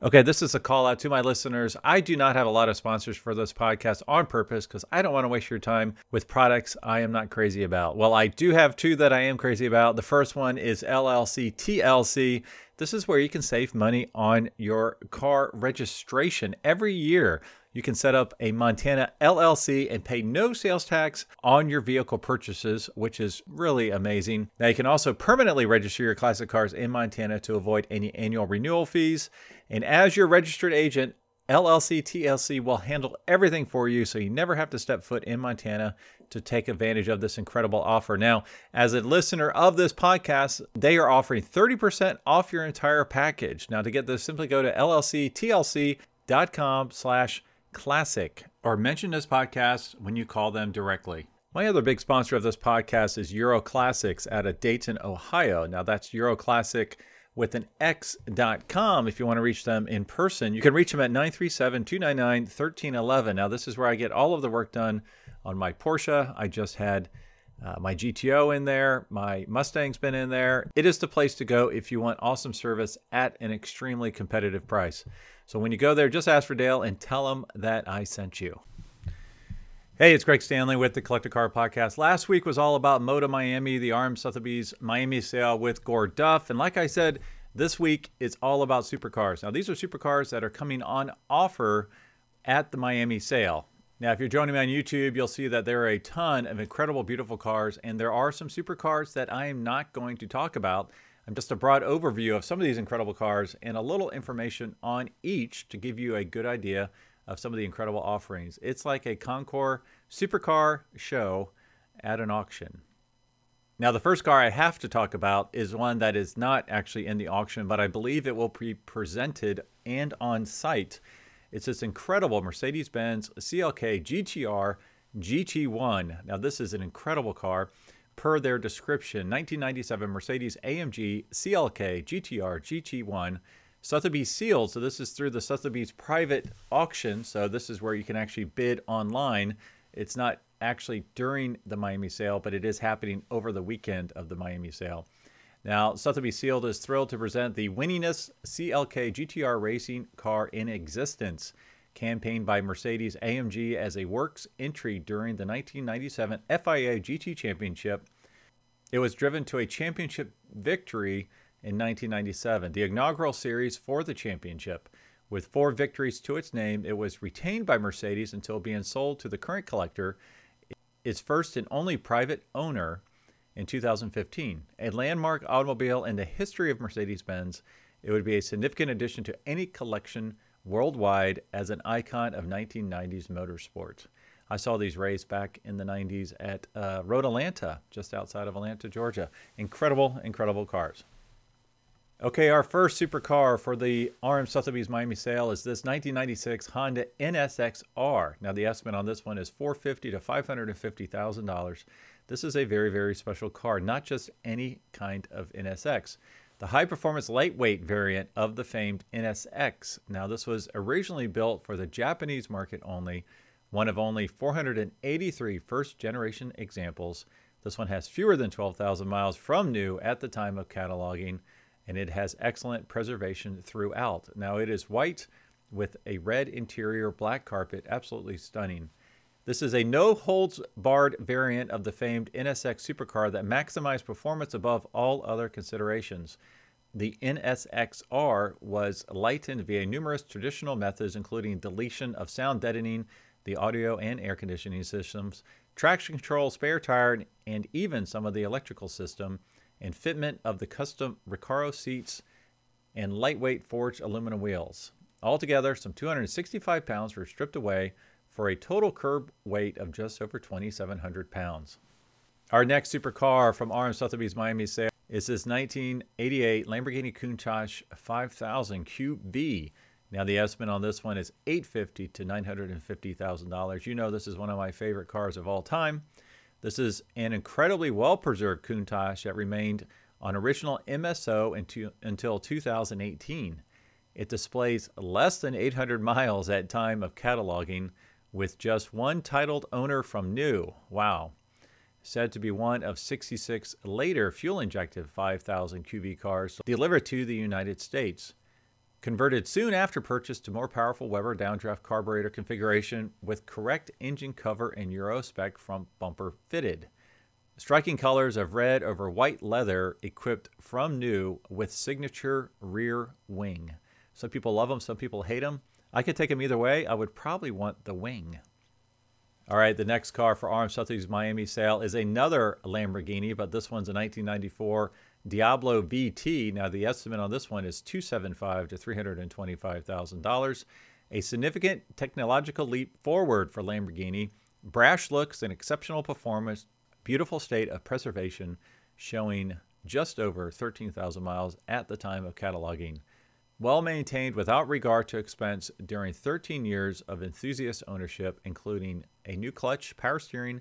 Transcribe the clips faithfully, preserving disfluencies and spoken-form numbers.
Okay, this is a call out to my listeners. I do not have a lot of sponsors for this podcast on purpose because I don't want to waste your time with products I am not crazy about. Well, I do have two that I am crazy about. The first one is L L C T L C. This is where you can save money on your car registration. Every year, you can set up a Montana L L C and pay no sales tax on your vehicle purchases, which is really amazing. Now, you can also permanently register your classic cars in Montana to avoid any annual renewal fees. And as your registered agent, L L C T L C will handle everything for you, so you never have to step foot in Montana to take advantage of this incredible offer. Now, as a listener of this podcast, they are offering thirty percent off your entire package. Now, to get this, simply go to L L C T L C dot com slash classic or mention this podcast when you call them directly. My other big sponsor of this podcast is Euro Classics out of Dayton, Ohio. Now, that's Euro Classic with an X dot com. If you want to reach them in person, you can reach them at nine three seven, two nine nine, one three one one. Now, this is where I get all of the work done on my Porsche. I just had uh, my G T O in there. My Mustang's been in there. It is the place to go if you want awesome service at an extremely competitive price. So when you go there, just ask for Dale and tell him that I sent you. Hey, it's Greg Stanley with The Collector Car Podcast. Last week was all about Moda Miami, the R M Sotheby's Miami sale with Gord Duff. And like I said, this week is all about supercars. Now, these are supercars that are coming on offer at the Miami sale. Now, if you're joining me on YouTube, you'll see that there are a ton of incredible, beautiful cars. And there are some supercars that I am not going to talk about. I'm just a broad overview of some of these incredible cars and a little information on each to give you a good idea of some of the incredible offerings. It's like a Concours supercar show at an auction. Now, the first car I have to talk about is one that is not actually in the auction, but I believe it will be presented and on site. It's this incredible Mercedes-Benz C L K G T R G T one. Now, this is an incredible car. Per their description, nineteen ninety-seven Mercedes-A M G C L K G T R G T one. Sotheby's sealed, so this is through the Sotheby's private auction, so this is where you can actually bid online. It's not actually during the Miami sale, but it is happening over the weekend of the Miami sale. Now, Sotheby's sealed is thrilled to present the winningest C L K G T R racing car in existence, campaigned by Mercedes-A M G as a works entry during the nineteen ninety-seven F I A G T Championship. It was driven to a championship victory in nineteen ninety-seven, the inaugural series for the championship. With four victories to its name, it was retained by Mercedes until being sold to the current collector, its first and only private owner, in two thousand fifteen. A landmark automobile in the history of Mercedes-Benz, it would be a significant addition to any collection worldwide as an icon of nineteen nineties motorsport. I saw these raised back in the nineties at uh, Road Atlanta, just outside of Atlanta, Georgia. Incredible, incredible cars. Okay, our first supercar for the R M Sotheby's Miami sale is this nineteen ninety-six Honda N S X R. Now, the estimate on this one is four hundred fifty thousand dollars to five hundred fifty thousand dollars. This is a very, very special car, not just any kind of N S X. The high-performance lightweight variant of the famed N S X. Now, this was originally built for the Japanese market only, one of only four hundred eighty-three first-generation examples. This one has fewer than twelve thousand miles from new at the time of cataloging, and it has excellent preservation throughout. Now, it is white with a red interior, black carpet, absolutely stunning. This is a no-holds-barred variant of the famed N S X supercar that maximized performance above all other considerations. The N S X R was lightened via numerous traditional methods, including deletion of sound deadening, the audio and air conditioning systems, traction control, spare tire, and even some of the electrical system, and fitment of the custom Recaro seats and lightweight forged aluminum wheels. Altogether, some two hundred sixty-five pounds were stripped away, for a total curb weight of just over twenty-seven hundred pounds. Our next supercar from R M Sotheby's Miami sale is this nineteen eighty-eight Lamborghini Countach five thousand Q B. Now, the estimate on this one is eight hundred fifty thousand dollars to nine hundred fifty thousand dollars. You know, this is one of my favorite cars of all time. This is an incredibly well-preserved Countach that remained on original M S O into, until two thousand eighteen. It displays less than eight hundred miles at time of cataloging, with just one titled owner from new. Wow. Said to be one of sixty-six later fuel-injected five thousand Q B cars delivered to the United States. Converted soon after purchase to more powerful Weber downdraft carburetor configuration with correct engine cover and Euro spec front bumper fitted. Striking colors of red over white leather, equipped from new with signature rear wing. Some people love them, some people hate them. I could take them either way. I would probably want the wing. All right, the next car for R M Sotheby's Miami sale is another Lamborghini, but this one's a nineteen ninety-four Diablo V T. Now, the estimate on this one is two hundred seventy-five thousand to three hundred twenty-five thousand dollars. A significant technological leap forward for Lamborghini. Brash looks and exceptional performance, beautiful state of preservation, showing just over thirteen thousand miles at the time of cataloging. Well maintained without regard to expense during thirteen years of enthusiast ownership, including a new clutch, power steering,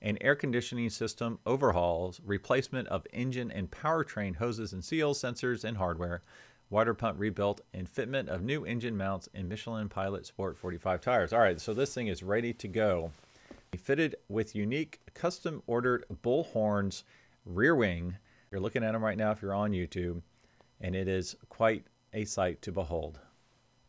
and air conditioning system overhauls, replacement of engine and powertrain hoses and seals, sensors and hardware, water pump rebuilt, and fitment of new engine mounts and Michelin Pilot Sport forty-five tires. All right, so this thing is ready to go. Fitted with unique custom ordered bull horns, rear wing. You're looking at them right now if you're on YouTube, and it is quite a sight to behold.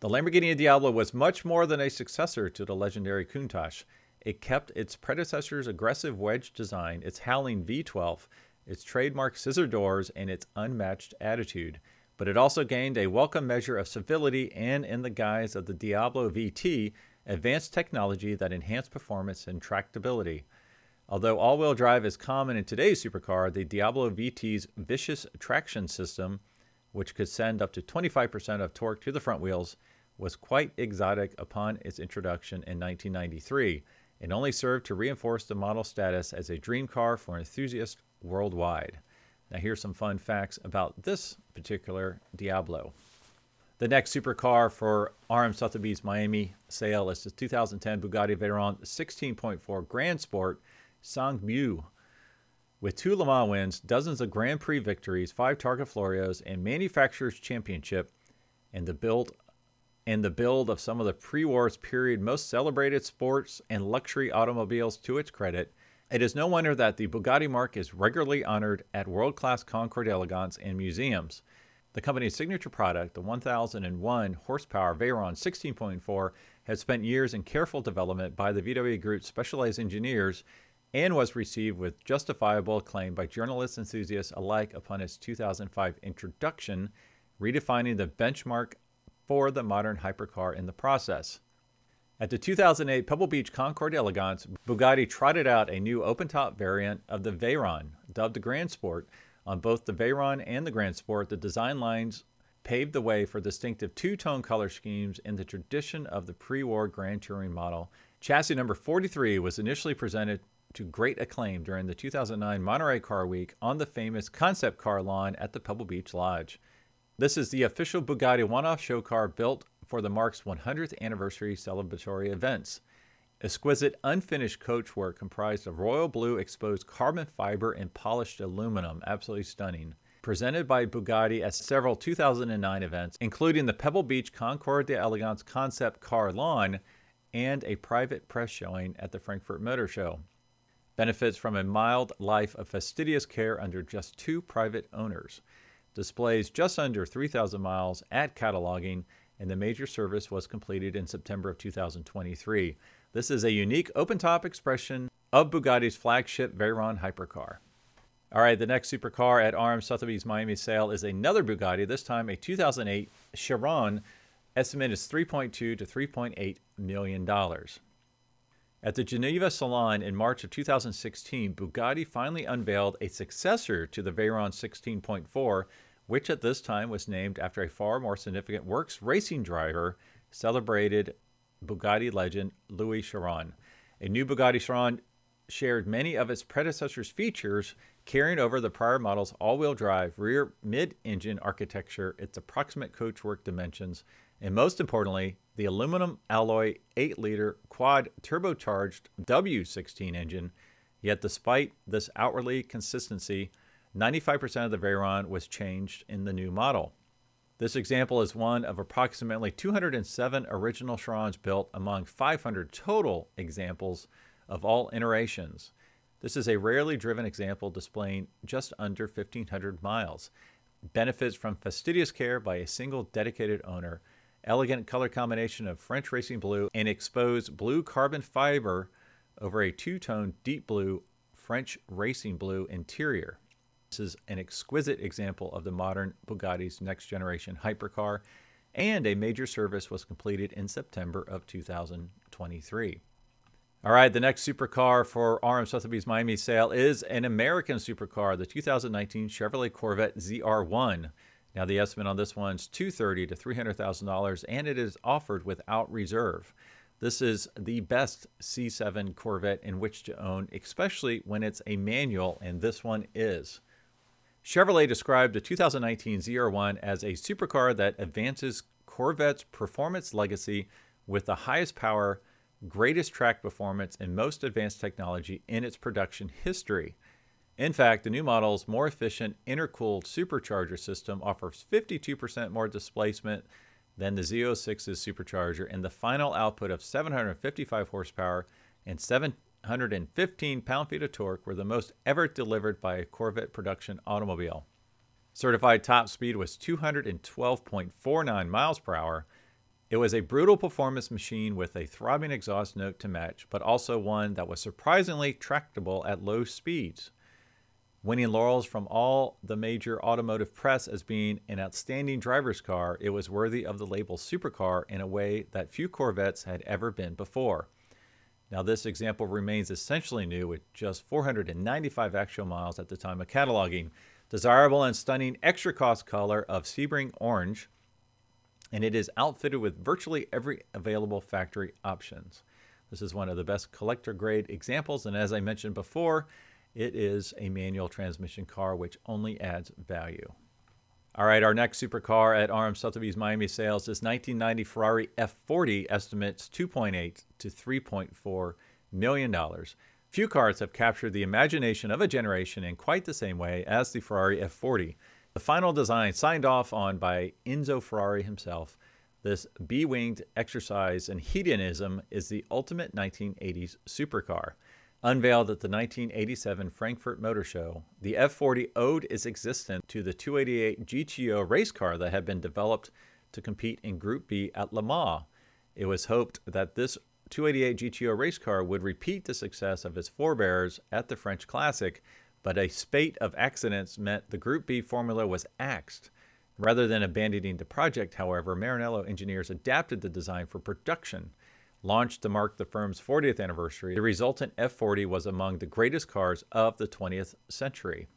The Lamborghini Diablo was much more than a successor to the legendary Countach. It kept its predecessor's aggressive wedge design, its howling V twelve, its trademark scissor doors, and its unmatched attitude. But it also gained a welcome measure of civility, and in the guise of the Diablo V T, advanced technology that enhanced performance and tractability. Although all-wheel drive is common in today's supercar, the Diablo V T's vicious traction system, which could send up to twenty-five percent of torque to the front wheels, was quite exotic upon its introduction in nineteen ninety-three, and only served to reinforce the model's status as a dream car for enthusiasts worldwide. Now here's some fun facts about this particular Diablo. The next supercar for R M Sotheby's Miami sale is the two thousand ten Bugatti Veyron sixteen point four Grand Sport Sangmu. With two Le Mans wins, dozens of Grand Prix victories, five Targa Florios, and Manufacturers Championship, and the build and the build of some of the pre-war period most celebrated sports and luxury automobiles to its credit, it is no wonder that the Bugatti marque is regularly honored at world-class Concours d'Elegance and museums. The company's signature product, the one thousand one horsepower Veyron sixteen point four, has spent years in careful development by the V W Group's specialized engineers and was received with justifiable acclaim by journalists and enthusiasts alike upon its two thousand five introduction, redefining the benchmark for the modern hypercar in the process. At the two thousand eight Pebble Beach Concours d'Elegance, Bugatti trotted out a new open-top variant of the Veyron, dubbed the Grand Sport. On both the Veyron and the Grand Sport, the design lines paved the way for distinctive two-tone color schemes in the tradition of the pre-war Grand Touring model. Chassis number forty-three was initially presented to great acclaim during the two thousand nine Monterey Car Week on the famous concept car lawn at the Pebble Beach Lodge. This is the official Bugatti one-off show car built for the marque's one hundredth anniversary celebratory events. Exquisite unfinished coachwork comprised of royal blue exposed carbon fiber and polished aluminum, absolutely stunning, presented by Bugatti at several two thousand nine events, including the Pebble Beach Concours d'Elegance concept car lawn and a private press showing at the Frankfurt Motor Show. Benefits from a mild life of fastidious care under just two private owners. Displays just under three thousand miles at cataloging, and the major service was completed in September of two thousand twenty-three. This is a unique open-top expression of Bugatti's flagship Veyron hypercar. All right, the next supercar at R M Sotheby's Miami sale is another Bugatti, this time a two thousand eight Chiron. Estimate is three point two to three point eight million dollars. At the Geneva Salon in March of two thousand sixteen, Bugatti finally unveiled a successor to the Veyron sixteen point four, which at this time was named after a far more significant works racing driver, celebrated Bugatti legend Louis Chiron. A new Bugatti Chiron shared many of its predecessor's features, carrying over the prior model's all-wheel drive, rear mid-engine architecture, its approximate coachwork dimensions, and most importantly, the aluminum alloy eight liter quad turbocharged W sixteen engine. Yet despite this outwardly consistency, ninety-five percent of the Veyron was changed in the new model. This example is one of approximately two hundred seven original Chirons built among five hundred total examples of all iterations. This is a rarely driven example displaying just under fifteen hundred miles. benefits from fastidious care by a single dedicated owner. Elegant color combination of French racing blue and exposed blue carbon fiber over a two-tone deep blue French racing blue interior. This is an exquisite example of the modern Bugatti's next-generation hypercar, and a major service was completed in September of two thousand twenty-three. All right, the next supercar for R M Sotheby's Miami sale is an American supercar, the two thousand nineteen Chevrolet Corvette Z R one. Now, the estimate on this one's two hundred thirty thousand dollars to three hundred thousand dollars, and it is offered without reserve. This is the best C seven Corvette in which to own, especially when it's a manual, and this one is. Chevrolet described the two thousand nineteen Z R one as a supercar that advances Corvette's performance legacy with the highest power, greatest track performance, and most advanced technology in its production history. In fact, the new model's more efficient intercooled supercharger system offers fifty-two percent more displacement than the Z oh six's supercharger, and the final output of seven hundred fifty-five horsepower and seven hundred fifteen pound-feet of torque were the most ever delivered by a Corvette production automobile. Certified top speed was two hundred twelve point four nine miles per hour. It was a brutal performance machine with a throbbing exhaust note to match, but also one that was surprisingly tractable at low speeds, winning laurels from all the major automotive press as being an outstanding driver's car. It was worthy of the label supercar in a way that few Corvettes had ever been before. Now, this example remains essentially new with just four hundred ninety-five actual miles at the time of cataloging. Desirable and stunning extra cost color of Sebring orange, and it is outfitted with virtually every available factory options. This is one of the best collector grade examples, and as I mentioned before, it is a manual transmission car, which only adds value. All right, our next supercar at R M Sotheby's Miami sales is nineteen ninety Ferrari F forty, estimates two point eight to three point four million dollars. Few cars have captured the imagination of a generation in quite the same way as the Ferrari F forty. The final design signed off on by Enzo Ferrari himself, this B-winged exercise in hedonism is the ultimate nineteen eighties supercar. Unveiled at the nineteen eighty-seven Frankfurt Motor Show, the F forty owed its existence to the two eighty-eight G T O race car that had been developed to compete in Group B at Le Mans. It was hoped that this two eighty-eight G T O race car would repeat the success of its forebears at the French Classic, but a spate of accidents meant the Group B formula was axed. Rather than abandoning the project, however, Maranello engineers adapted the design for production. Launched to mark the firm's fortieth anniversary, the resultant F forty was among the greatest cars of the twentieth century.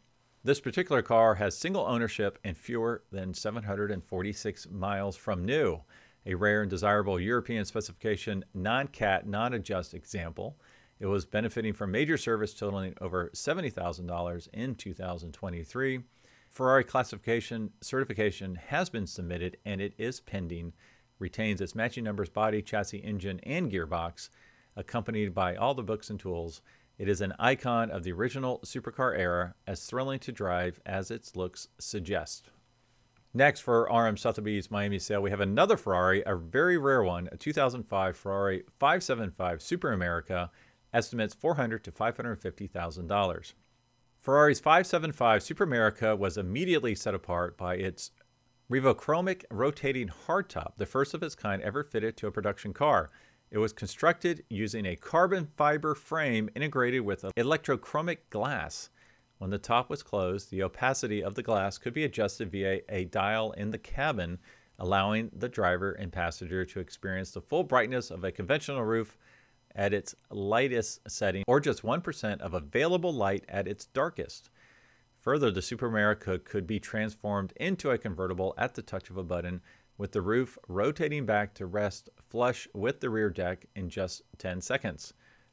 This particular car has single ownership and fewer than seven hundred forty-six miles from new, a rare and desirable European specification non-cat, non-adjust example. It was benefiting from major service totaling over seventy thousand dollars in two thousand twenty-three. Ferrari classification certification has been submitted and it is pending. Retains its matching numbers, body, chassis, engine, and gearbox, accompanied by all the books and tools. It is an icon of the original supercar era, as thrilling to drive as its looks suggest. Next, for R M Sotheby's Miami sale, we have another Ferrari, a very rare one, a two thousand five Ferrari five seventy-five Super America, estimates four hundred thousand dollars to five hundred fifty thousand dollars. Ferrari's five seventy-five Super America was immediately set apart by its Revochromic rotating hardtop, the first of its kind ever fitted to a production car. It was constructed using a carbon fiber frame integrated with electrochromic glass. When the top was closed, the opacity of the glass could be adjusted via a dial in the cabin, allowing the driver and passenger to experience the full brightness of a conventional roof at its lightest setting, or just one percent of available light at its darkest. Further, the Super America could be transformed into a convertible at the touch of a button, with the roof rotating back to rest flush with the rear deck in just ten seconds.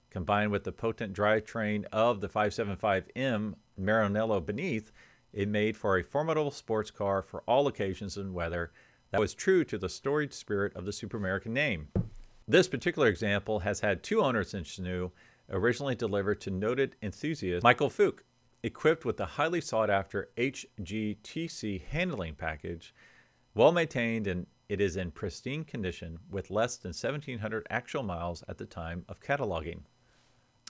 Combined with the potent drivetrain of the five seventy-five M Maranello beneath, it made for a formidable sports car for all occasions and weather that was true to the storied spirit of the Super American name. This particular example has had two owners since new, originally delivered to noted enthusiast Michael Fuchs. Equipped with the highly sought-after H G T C handling package, well-maintained, and it is in pristine condition with less than seventeen hundred actual miles at the time of cataloging.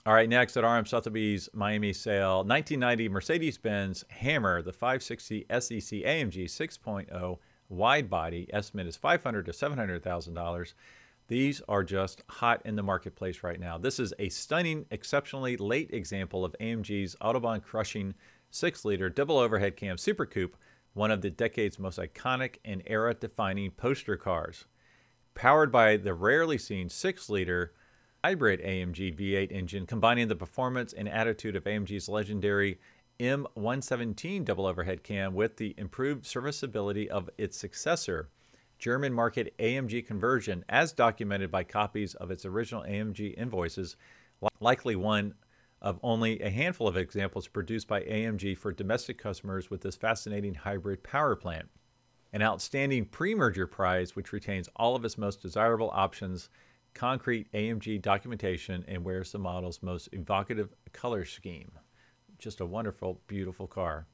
All right, next at R M Sotheby's Miami sale, nineteen ninety Mercedes-Benz Hammer, the five sixty S E C A M G six point oh wide body, estimate is five hundred thousand to seven hundred thousand dollars. These are just hot in the marketplace right now. This is a stunning, exceptionally late example of A M G's Autobahn crushing six liter double overhead cam Super Coupe, one of the decade's most iconic and era-defining poster cars. Powered by the rarely seen six liter hybrid A M G V eight engine, combining the performance and attitude of A M G's legendary M one seventeen double overhead cam with the improved serviceability of its successor, German market A M G conversion, as documented by copies of its original A M G invoices, likely one of only a handful of examples produced by A M G for domestic customers with this fascinating hybrid power plant. An outstanding pre-merger prize, which retains all of its most desirable options, concrete A M G documentation, and wears the model's most evocative color scheme. Just a wonderful, beautiful car.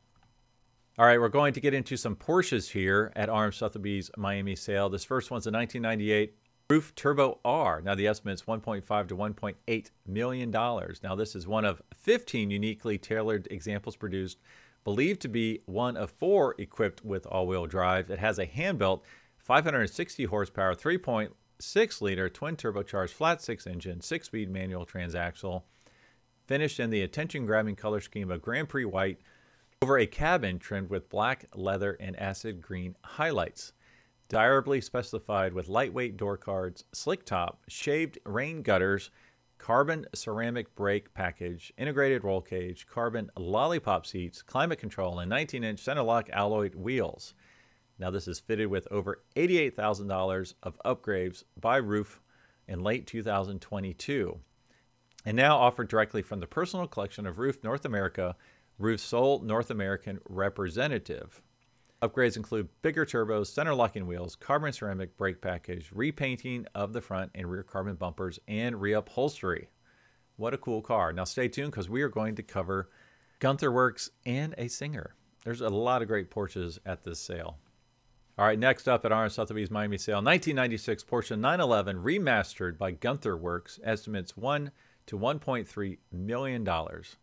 All right, we're going to get into some Porsches here at R M Sotheby's Miami sale. This first one's a nineteen ninety-eight Roof Turbo R. Now the estimate's one point five to one point eight million dollars. Now this is one of fifteen uniquely tailored examples produced, believed to be one of four equipped with all-wheel drive. It has a hand-built five hundred sixty horsepower, three point six liter twin turbocharged flat six engine, six-speed manual transaxle, finished in the attention-grabbing color scheme of Grand Prix White over a cabin trimmed with black leather and acid green highlights. Desirably specified with lightweight door cards, slick top, shaved rain gutters, carbon ceramic brake package, integrated roll cage, carbon lollipop seats, climate control, and nineteen inch center lock alloy wheels. Now this is fitted with over eighty-eight thousand dollars of upgrades by Roof in late two thousand twenty-two. And now offered directly from the personal collection of Roof North America, Roof's sole North American representative. Upgrades include bigger turbos, center locking wheels, carbon ceramic brake package, repainting of the front and rear carbon bumpers, and reupholstery. What a cool car. Now stay tuned because we are going to cover Guntherwerks and a Singer. There's a lot of great Porsches at this sale. All right, next up at R M Sotheby's Miami sale, nineteen ninety-six Porsche nine eleven remastered by Guntherwerks, estimates one to one point three million dollars.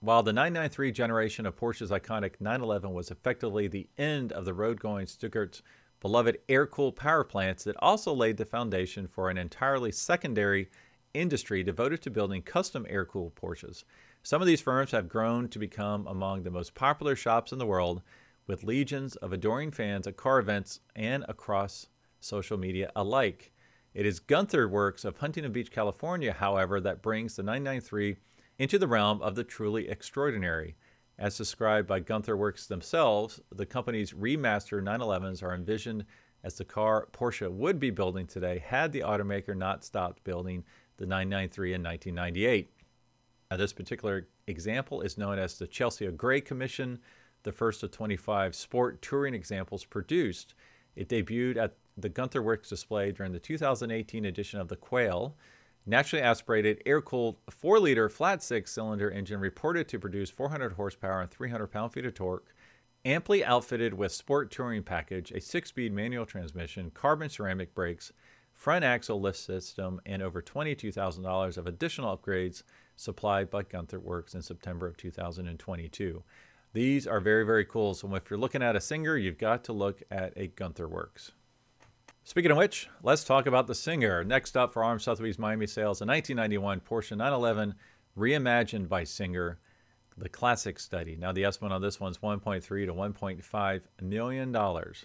While the nine ninety-three generation of Porsche's iconic nine eleven was effectively the end of the road-going Stuttgart's beloved air-cooled power plants, it also laid the foundation for an entirely secondary industry devoted to building custom air-cooled Porsches. Some of these firms have grown to become among the most popular shops in the world, with legions of adoring fans at car events and across social media alike. It is Guntherwerks of Huntington Beach, California, however, that brings the nine ninety-three into the realm of the truly extraordinary. As described by Guntherwerks themselves, the company's remastered nine elevens are envisioned as the car Porsche would be building today had the automaker not stopped building the nine ninety-three in nineteen ninety-eight. Now, this particular example is known as the Chelsea Gray Commission, the first of twenty-five sport touring examples produced. It debuted at the Guntherwerks display during the two thousand eighteen edition of the Quail. Naturally aspirated, air-cooled four liter flat six-cylinder engine reported to produce four hundred horsepower and three hundred pound-feet of torque, amply outfitted with sport touring package, a six-speed manual transmission, carbon ceramic brakes, front axle lift system, and over twenty-two thousand dollars of additional upgrades supplied by Guntherwerks in September of two thousand twenty-two. These are very, very cool. So if you're looking at a Singer, you've got to look at a Guntherwerks. Speaking of which, let's talk about the Singer. Next up for R M Sotheby's Miami sales, a nineteen ninety-one Porsche nine eleven reimagined by Singer, the classic study. Now the estimate on this one's one point three to one point five million dollars.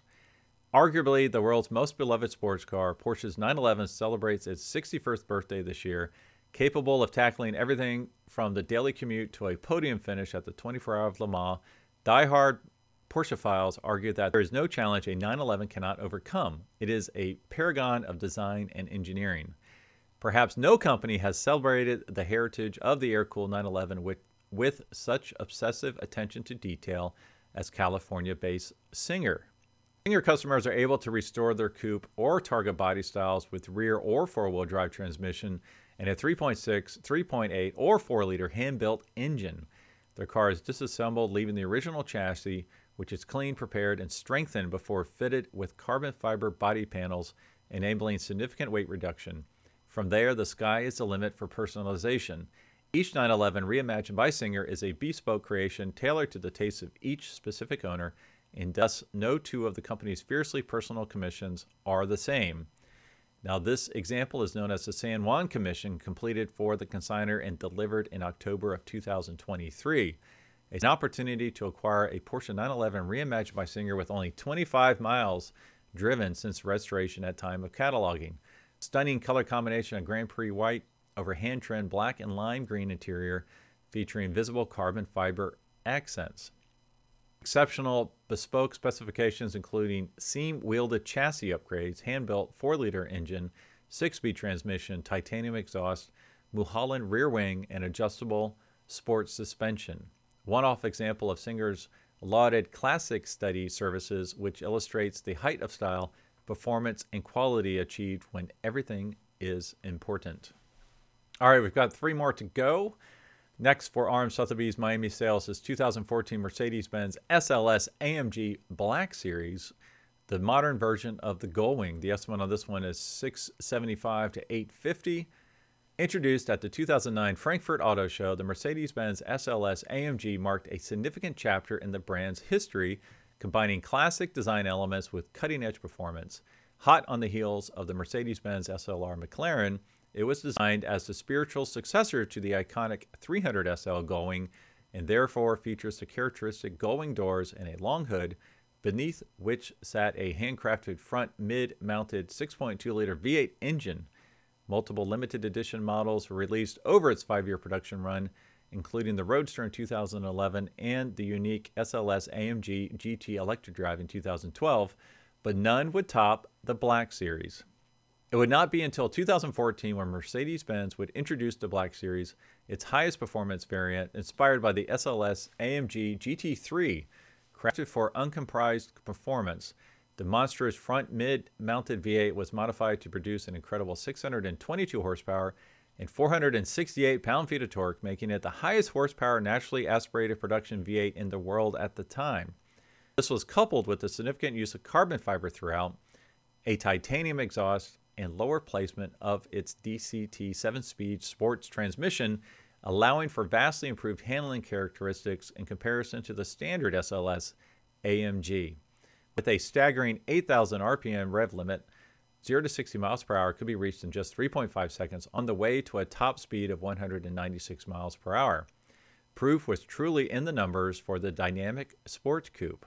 Arguably the world's most beloved sports car, Porsche's nine eleven celebrates its sixty-first birthday this year, capable of tackling everything from the daily commute to a podium finish at the twenty-four hour of Le Mans. Die-hard Porschephiles argue that there is no challenge a nine eleven cannot overcome. It is a paragon of design and engineering. Perhaps no company has celebrated the heritage of the air-cooled nine eleven with, with such obsessive attention to detail as California-based Singer. Singer customers are able to restore their coupe or target body styles with rear or four-wheel drive transmission and a three point six, three point eight, or four liter hand-built engine. Their car is disassembled, leaving the original chassis, which is cleaned, prepared, and strengthened before fitted with carbon fiber body panels, enabling significant weight reduction. From there, the sky is the limit for personalization. Each nine eleven reimagined by Singer is a bespoke creation tailored to the tastes of each specific owner, and thus no two of the company's fiercely personal commissions are the same. Now, this example is known as the San Juan Commission, completed for the consignor and delivered in October of two thousand twenty-three. It's an opportunity to acquire a Porsche nine eleven reimagined by Singer with only twenty-five miles driven since restoration at time of cataloging. Stunning color combination of Grand Prix White over hand-trimmed black and lime green interior, featuring visible carbon fiber accents. Exceptional bespoke specifications including seam-wielded chassis upgrades, hand-built four liter engine, six-speed transmission, titanium exhaust, Mulholland rear wing, and adjustable sports suspension. One-off example of Singer's lauded classic study services, which illustrates the height of style, performance, and quality achieved when everything is important. All right, we've got three more to go. Next for R M Sotheby's Miami sales is two thousand fourteen Mercedes-Benz S L S A M G Black Series, the modern version of the Gullwing. The estimate on this one is six seventy-five to eight fifty. Introduced at the two thousand nine Frankfurt Auto Show, the Mercedes-Benz S L S A M G marked a significant chapter in the brand's history, combining classic design elements with cutting-edge performance. Hot on the heels of the Mercedes-Benz S L R McLaren, it was designed as the spiritual successor to the iconic three hundred S L Gullwing, and therefore features the characteristic Gullwing doors and a long hood, beneath which sat a handcrafted front mid-mounted six point two liter V eight engine. Multiple limited edition models were released over its five-year production run, including the Roadster in two thousand eleven and the unique S L S A M G G T Electric Drive in two thousand twelve, but none would top the Black Series. It would not be until two thousand fourteen when Mercedes-Benz would introduce the Black Series, its highest performance variant, inspired by the S L S A M G G T three, crafted for uncompromised performance. The monstrous front mid-mounted V eight was modified to produce an incredible six hundred twenty-two horsepower and four hundred sixty-eight pound-feet of torque, making it the highest horsepower naturally aspirated production V eight in the world at the time. This was coupled with the significant use of carbon fiber throughout, a titanium exhaust, and lower placement of its D C T seven-speed sports transmission, allowing for vastly improved handling characteristics in comparison to the standard S L S A M G. With a staggering eight thousand R P M rev limit, zero to sixty miles per hour could be reached in just three point five seconds, on the way to a top speed of one hundred ninety-six miles per hour. Proof was truly in the numbers for the dynamic sports coupe.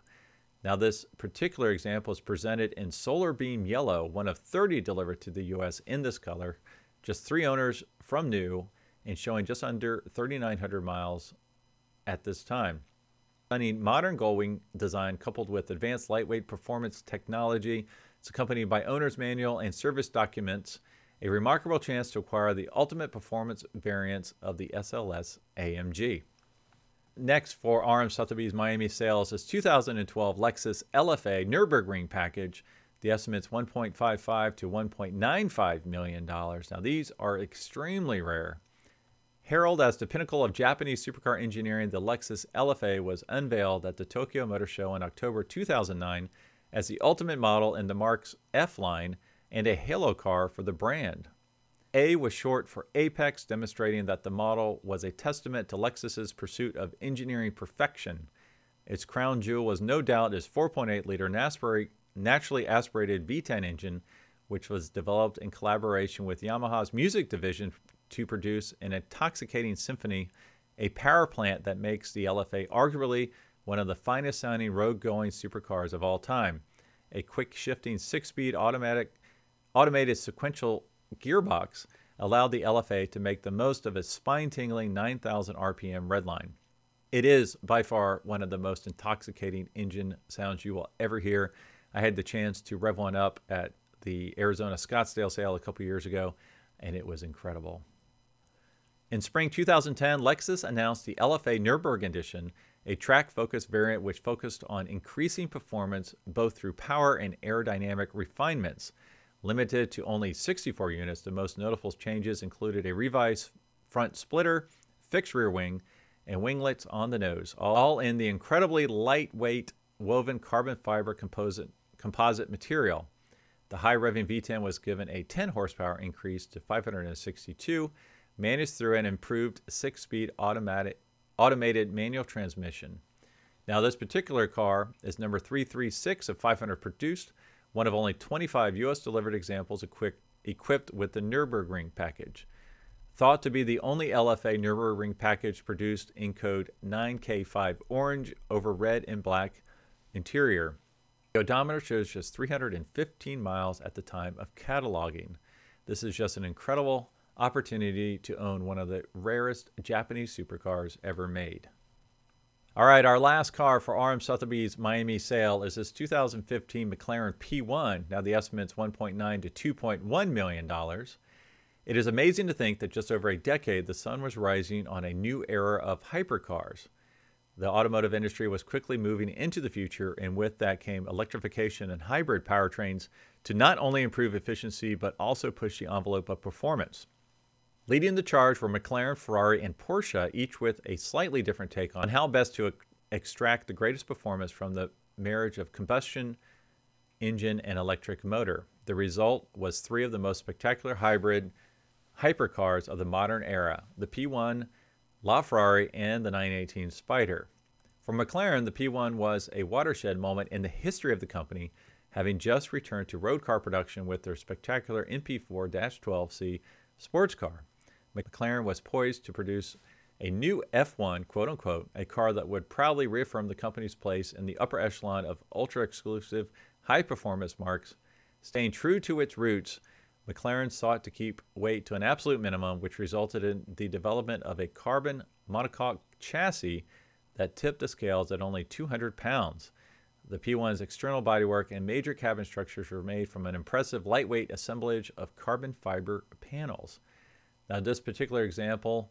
Now, this particular example is presented in Solar Beam Yellow, one of thirty delivered to the U S in this color, just three owners from new, and showing just under thirty-nine hundred miles at this time. Stunning modern Gullwing design coupled with advanced lightweight performance technology. It's accompanied by owner's manual and service documents, a remarkable chance to acquire the ultimate performance variants of the S L S A M G. Next for R M Sotheby's Miami sales is two thousand twelve Lexus L F A Nürburgring package. The estimate's one point five five to one point nine five million dollars. Now, these are extremely rare. Heralded as the pinnacle of Japanese supercar engineering, the Lexus L F A was unveiled at the Tokyo Motor Show in October two thousand nine as the ultimate model in the Mark's F line and a halo car for the brand. A was short for Apex, demonstrating that the model was a testament to Lexus's pursuit of engineering perfection. Its crown jewel was no doubt its four point eight liter naturally aspirated V ten engine, which was developed in collaboration with Yamaha's music division to produce an intoxicating symphony, a power plant that makes the L F A arguably one of the finest sounding road-going supercars of all time. A quick shifting six-speed automatic, automated sequential gearbox allowed the L F A to make the most of its spine-tingling nine thousand R P M redline. It is by far one of the most intoxicating engine sounds you will ever hear. I had the chance to rev one up at the Arizona Scottsdale sale a couple years ago, and it was incredible. In spring two thousand ten, Lexus announced the L F A Nürburgring Edition, a track-focused variant which focused on increasing performance both through power and aerodynamic refinements. Limited to only sixty-four units, the most notable changes included a revised front splitter, fixed rear wing, and winglets on the nose, all in the incredibly lightweight woven carbon fiber composite, composite material. The high-revving V ten was given a ten horsepower increase to five hundred sixty-two, managed through an improved six-speed automatic automated manual transmission. Now, this particular car is number three thirty-six of five hundred produced, one of only twenty-five U S delivered examples equi- equipped with the Nürburgring package. Thought to be the only L F A Nürburgring package produced in code nine K five orange over red and black interior. The odometer shows just three hundred fifteen miles at the time of cataloging. This is just an incredible opportunity to own one of the rarest Japanese supercars ever made. All right, our last car for R M Sotheby's Miami sale is this two thousand fifteen McLaren P one. Now the estimate's one point nine to two point one million dollars. It is amazing to think that just over a decade, the sun was rising on a new era of hypercars. The automotive industry was quickly moving into the future, and with that came electrification and hybrid powertrains to not only improve efficiency, but also push the envelope of performance. Leading the charge were McLaren, Ferrari, and Porsche, each with a slightly different take on how best to extract the greatest performance from the marriage of combustion engine and electric motor. The result was three of the most spectacular hybrid hypercars of the modern era, the P one, LaFerrari, and the nine eighteen Spider. For McLaren, the P one was a watershed moment in the history of the company, having just returned to road car production with their spectacular M P four twelve C sports car. McLaren was poised to produce a new F one, quote-unquote, a car that would proudly reaffirm the company's place in the upper echelon of ultra-exclusive, high-performance marques. Staying true to its roots, McLaren sought to keep weight to an absolute minimum, which resulted in the development of a carbon monocoque chassis that tipped the scales at only two hundred pounds. The P one's external bodywork and major cabin structures were made from an impressive lightweight assemblage of carbon fiber panels. Now, this particular example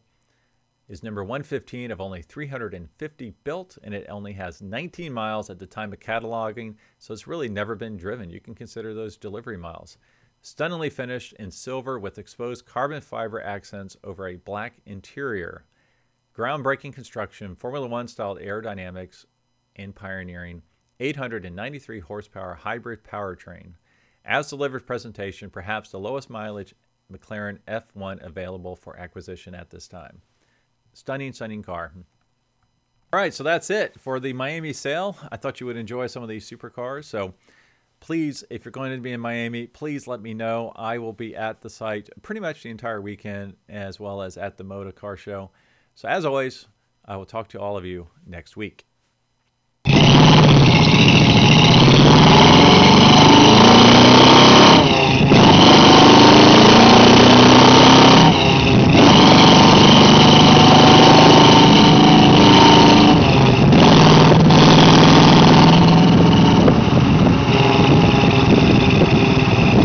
is number one fifteen of only three hundred fifty built, and it only has nineteen miles at the time of cataloging, so it's really never been driven. You can consider those delivery miles. Stunningly finished in silver with exposed carbon fiber accents over a black interior. Groundbreaking construction, Formula One style aerodynamics, and pioneering eight hundred ninety-three horsepower hybrid powertrain. As delivered presentation, perhaps the lowest mileage McLaren F one available for acquisition at this time. Stunning, stunning car. All right, so that's it for the Miami sale. I thought you would enjoy some of these supercars, so please, if you're going to be in Miami, please let me know. I will be at the site pretty much the entire weekend, as well as at the Moda Car Show. So as always, I will talk to all of you next week.